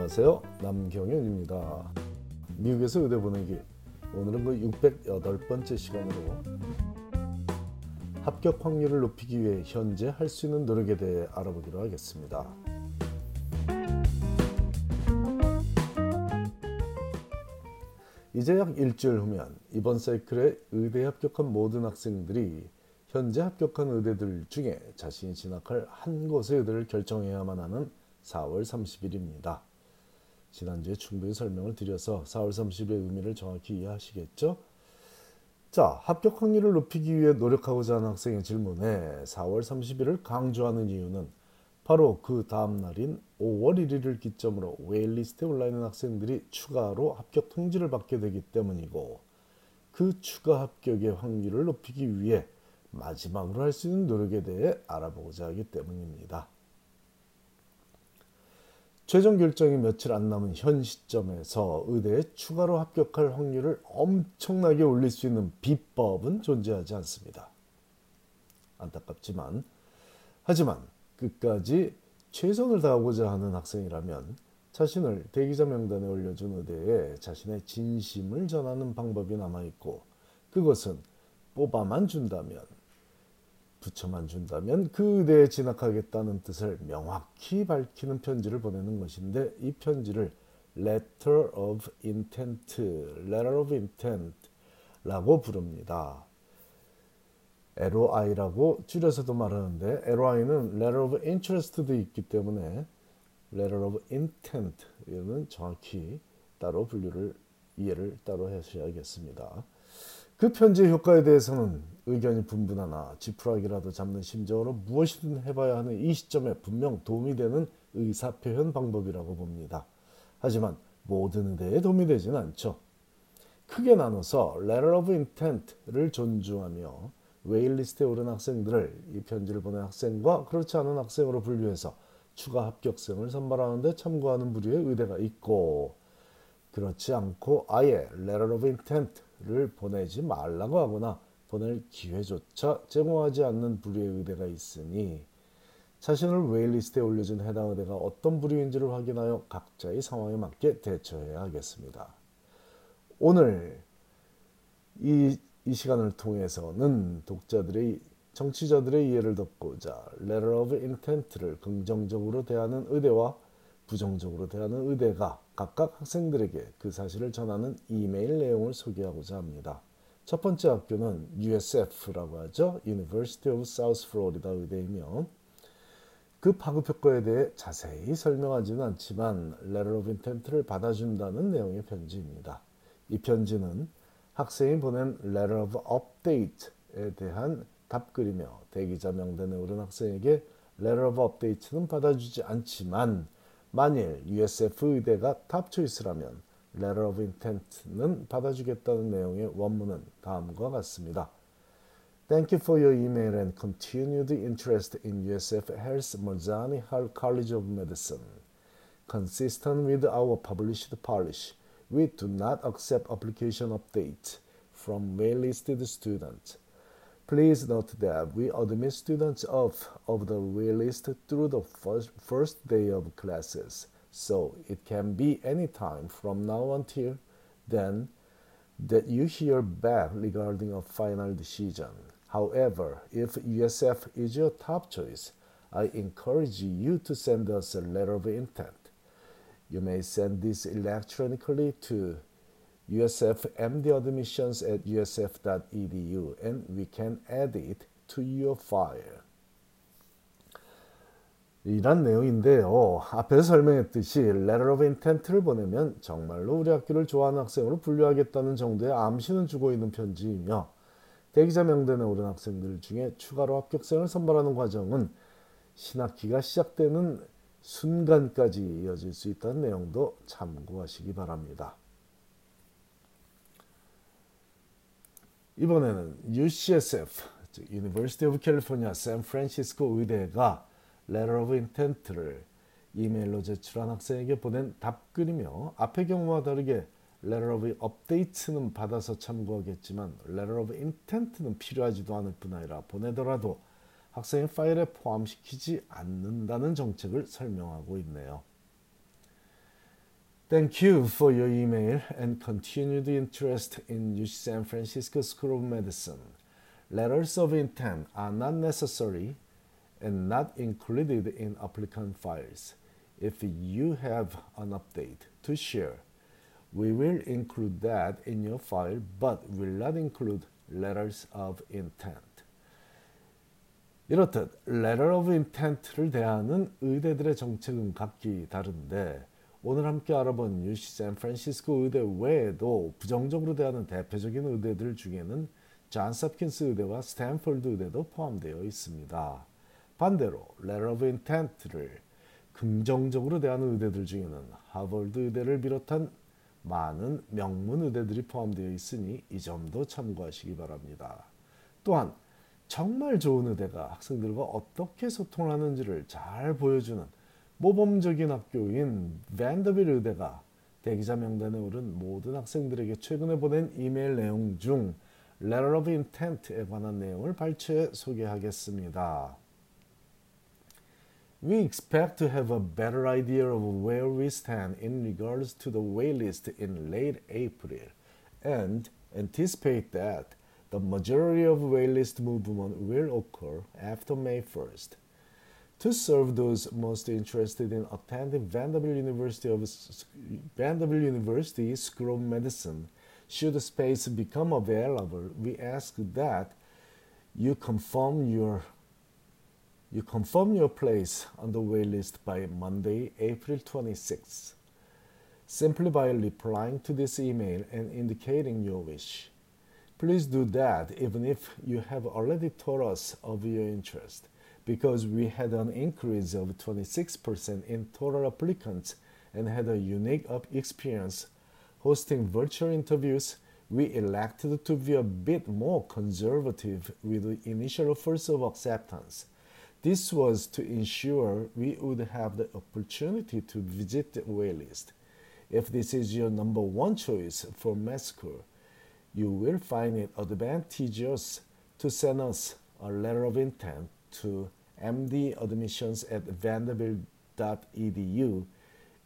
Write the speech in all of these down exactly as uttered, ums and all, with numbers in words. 안녕하세요, 남경윤입니다. 미국에서 의대 보내기, 오늘은 그 육백팔 번째 시간으로 합격 확률을 높이기 위해 현재 할 수 있는 노력에 대해 알아보기로 하겠습니다. 이제 약 일주일 후면 이번 사이클에 의대에 합격한 모든 학생들이 현재 합격한 의대들 중에 자신이 진학할 한 곳의 의대를 결정해야만 하는 사월 삼십일입니다. 지난주에 충분히 설명을 드려서 사월 삼십일의 의미를 정확히 이해하시겠죠? 자, 합격 확률을 높이기 위해 노력하고자 하는 학생의 질문에 사월 삼십일을 강조하는 이유는 바로 그 다음 날인 오월 일일을 기점으로 웨일리스트에 올라있는 학생들이 추가로 합격 통지를 받게 되기 때문이고, 그 추가 합격의 확률을 높이기 위해 마지막으로 할 수 있는 노력에 대해 알아보고자 하기 때문입니다. 최종 결정이 며칠 안 남은 현 시점에서 의대에 추가로 합격할 확률을 엄청나게 올릴 수 있는 비법은 존재하지 않습니다. 안타깝지만, 하지만 끝까지 최선을 다하고자 하는 학생이라면 자신을 대기자 명단에 올려준 의대에 자신의 진심을 전하는 방법이 남아있고, 그것은 뽑아만 준다면, 붙여만 준다면 그 의대에 진학하겠다는 뜻을 명확히 밝히는 편지를 보내는 것인데, 이 편지를 Letter of Intent, Letter of Intent라고 부릅니다. 엘 오 아이라고 줄여서도 말하는데, 엘 오 아이는 Letter of Interest도 있기 때문에 Letter of Intent, 이거는 정확히 따로 분류를, 이해를 따로 하셔야겠습니다. 그 편지의 효과에 대해서는 의견이 분분하나 지푸라기라도 잡는 심정으로 무엇이든 해봐야 하는 이 시점에 분명 도움이 되는 의사표현 방법이라고 봅니다. 하지만 모든 의대에 도움이 되진 않죠. 크게 나눠서 Letter of Intent를 존중하며 웨일리스트에 오른 학생들을 이 편지를 보낸 학생과 그렇지 않은 학생으로 분류해서 추가 합격생을 선발하는데 참고하는 부류의 의대가 있고, 그렇지 않고 아예 Letter of Intent를 보내지 말라고 하거나 보낼 기회조차 제공하지 않는 부류의 의대가 있으니, 자신을 웨일리스트에 올려준 해당 의대가 어떤 부류인지를 확인하여 각자의 상황에 맞게 대처해야 하겠습니다. 오늘 이, 이 시간을 통해서는 독자들의, 청취자들의 이해를 돕고자 Letter of Intent를 긍정적으로 대하는 의대와 부정적으로 대하는 의대가 각각 학생들에게 그 사실을 전하는 이메일 내용을 소개하고자 합니다. 첫 번째 학교는 유 에스 에프라고 하죠. University of South Florida 의대이며, 그 파급효과에 대해 자세히 설명하지는 않지만 Letter of Intent를 받아준다는 내용의 편지입니다. 이 편지는 학생이 보낸 Letter of Update에 대한 답글이며, 대기자 명단에 오른 학생에게 Letter of Update는 받아주지 않지만 만일 유 에스 에프 의대가 탑 초이스라면 Letter of Intent는 받아주겠다는 내용의 원문은 다음과 같습니다. Thank you for your email and continued interest in 유 에스 에프 Health Marzani Hall College of Medicine. Consistent with our published policy, we do not accept application updates from waitlisted students. Please note that we admit students off of the waitlist through the first, first day of classes, so it can be any time from now until then that you hear back regarding a final decision. However, if 유 에스 에프 is your top choice, I encourage you to send us a letter of intent. You may send this electronically to 유 에스 에프 m d admissions at u s f dot e d u and we can add it to your file. 이런 내용인데요. 앞에서 설명했듯이 Letter of Intent를 보내면 정말로 우리 학교를 좋아하는 학생으로 분류하겠다는 정도의 암시는 주고 있는 편지이며, 대기자 명단에 오른 학생들 중에 추가로 합격생을 선발하는 과정은 신학기가 시작되는 순간까지 이어질 수 있다는 내용도 참고하시기 바랍니다. 이번에는 유 씨 에스 에프, 즉 University of California San Francisco 의대가 Letter of Intent를 이메일로 제출한 학생에게 보낸 답글이며, 앞의 경우와 다르게 Letter of Updates는 받아서 참고하겠지만 Letter of Intent는 필요하지도 않을 뿐 아니라 보내더라도 학생의 파일에 포함시키지 않는다는 정책을 설명하고 있네요. Thank you for your email and continued interest in U C San Francisco School of Medicine. Letters of intent are not necessary and not included in applicant files. If you have an update to share, we will include that in your file, but will not include letters of intent. 이렇듯 letter of intent를 대하는 의대들의 정책은 각기 다른데 오늘 함께 알아본 유씨 샌프란시스코 의대 외에도 부정적으로 대하는 대표적인 의대들 중에는 존스 홉킨스 의대와 스탠퍼드 의대도 포함되어 있습니다. 반대로 letter of intent를 긍정적으로 대하는 의대들 중에는 하버드 의대를 비롯한 많은 명문 의대들이 포함되어 있으니 이 점도 참고하시기 바랍니다. 또한 정말 좋은 의대가 학생들과 어떻게 소통하는지를 잘 보여주는 모범적인 학교인 밴더빌트 의대가 대기자 명단에 오른 모든 학생들에게 최근에 보낸 이메일 내용 중 Letter of Intent에 관한 내용을 발췌해 소개하겠습니다. We expect to have a better idea of where we stand in regards to the waitlist in late April and anticipate that the majority of waitlist movement will occur after May first. To serve those most interested in attending Vanderbilt University, of, Vanderbilt University School of Medicine, should space become available, we ask that you confirm your you confirm your place on the waitlist by Monday, April twenty-sixth, simply by replying to this email and indicating your wish. Please do that even if you have already told us of your interest, because we had an increase of twenty-six percent in total applicants and had a unique experience hosting virtual interviews. We elected to be a bit more conservative with the initial offers of acceptance. This was to ensure we would have the opportunity to visit the waitlist. If this is your number one choice for med school, you will find it advantageous to send us a letter of intent to m d admissions at vanderbilt dot e d u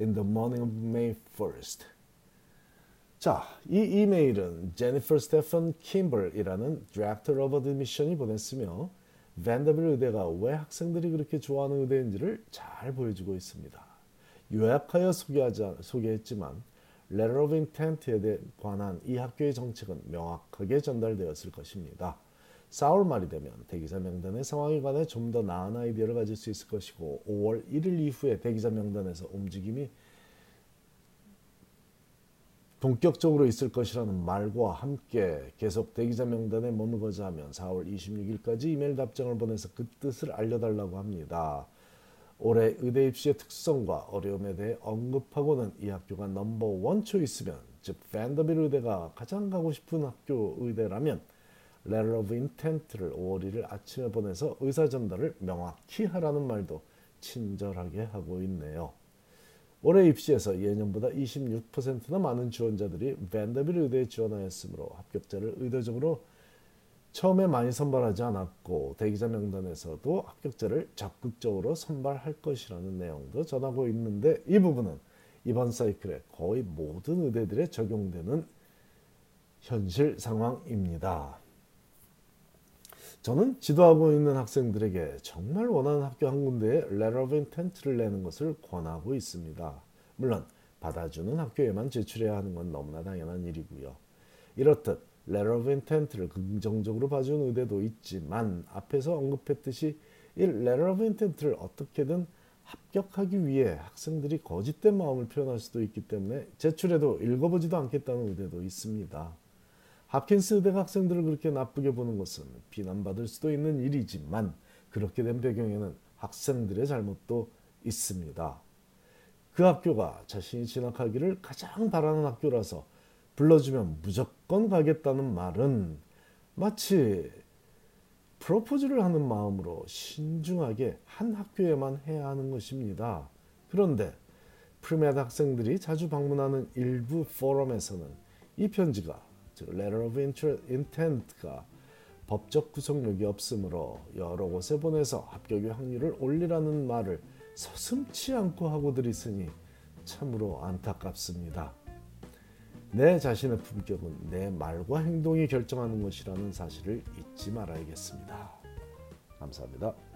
in the morning of May first. 자, 이 이메일은 제니퍼 스테판 킴벌이라는 Director of Admission이 보냈으며 Vanderbilt 의대가 왜 학생들이 그렇게 좋아하는 의대인지를 잘 보여주고 있습니다. 요약하여 소개하자, 소개했지만 Letter of Intent에 관한 이 학교의 정책은 명확하게 전달되었을 것입니다. 사월 말이 되면 대기자 명단의 상황에 관해 좀 더 나은 아이디어를 가질 수 있을 것이고 오월 일일 이후에 대기자 명단에서 움직임이 본격적으로 있을 것이라는 말과 함께 계속 대기자 명단에 머무르고자 하면 사월 이십육일까지 이메일 답장을 보내서 그 뜻을 알려달라고 합니다. 올해 의대 입시의 특성과 어려움에 대해 언급하고는 이 학교가 넘버원 초이스면, 즉 밴더빌트 의대가 가장 가고 싶은 학교 의대라면 Letter of Intent를 오월 일일 아침에 보내서 의사 전달을 명확히 하라는 말도 친절하게 하고 있네요. 올해 입시에서 예년보다 이십육 퍼센트나 많은 지원자들이 밴더빌트 의대에 지원하였으므로 합격자를 의도적으로 처음에 많이 선발하지 않았고 대기자 명단에서도 합격자를 적극적으로 선발할 것이라는 내용도 전하고 있는데 이 부분은 이번 사이클에 거의 모든 의대들에 적용되는 현실 상황입니다. 저는 지도하고 있는 학생들에게 정말 원하는 학교 한 군데에 Letter of Intent를 내는 것을 권하고 있습니다. 물론 받아주는 학교에만 제출해야 하는 건 너무나 당연한 일이고요. 이렇듯 Letter of Intent를 긍정적으로 봐준 의대도 있지만 앞에서 언급했듯이 이 Letter of Intent를 어떻게든 합격하기 위해 학생들이 거짓된 마음을 표현할 수도 있기 때문에 제출해도 읽어보지도 않겠다는 의대도 있습니다. 홉킨스 의대가 학생들을 그렇게 나쁘게 보는 것은 비난받을 수도 있는 일이지만 그렇게 된 배경에는 학생들의 잘못도 있습니다. 그 학교가 자신이 진학하기를 가장 바라는 학교라서 불러주면 무조건 가겠다는 말은 마치 프로포즈를 하는 마음으로 신중하게 한 학교에만 해야 하는 것입니다. 그런데 프리메드 학생들이 자주 방문하는 일부 포럼에서는 이 편지가, 즉 Letter of Intent가 법적 구속력이 없으므로 여러 곳에 보내서 합격의 확률을 올리라는 말을 서슴치 않고 하고들 있으니 참으로 안타깝습니다. 내 자신의 품격은 내 말과 행동이 결정하는 것이라는 사실을 잊지 말아야겠습니다. 감사합니다.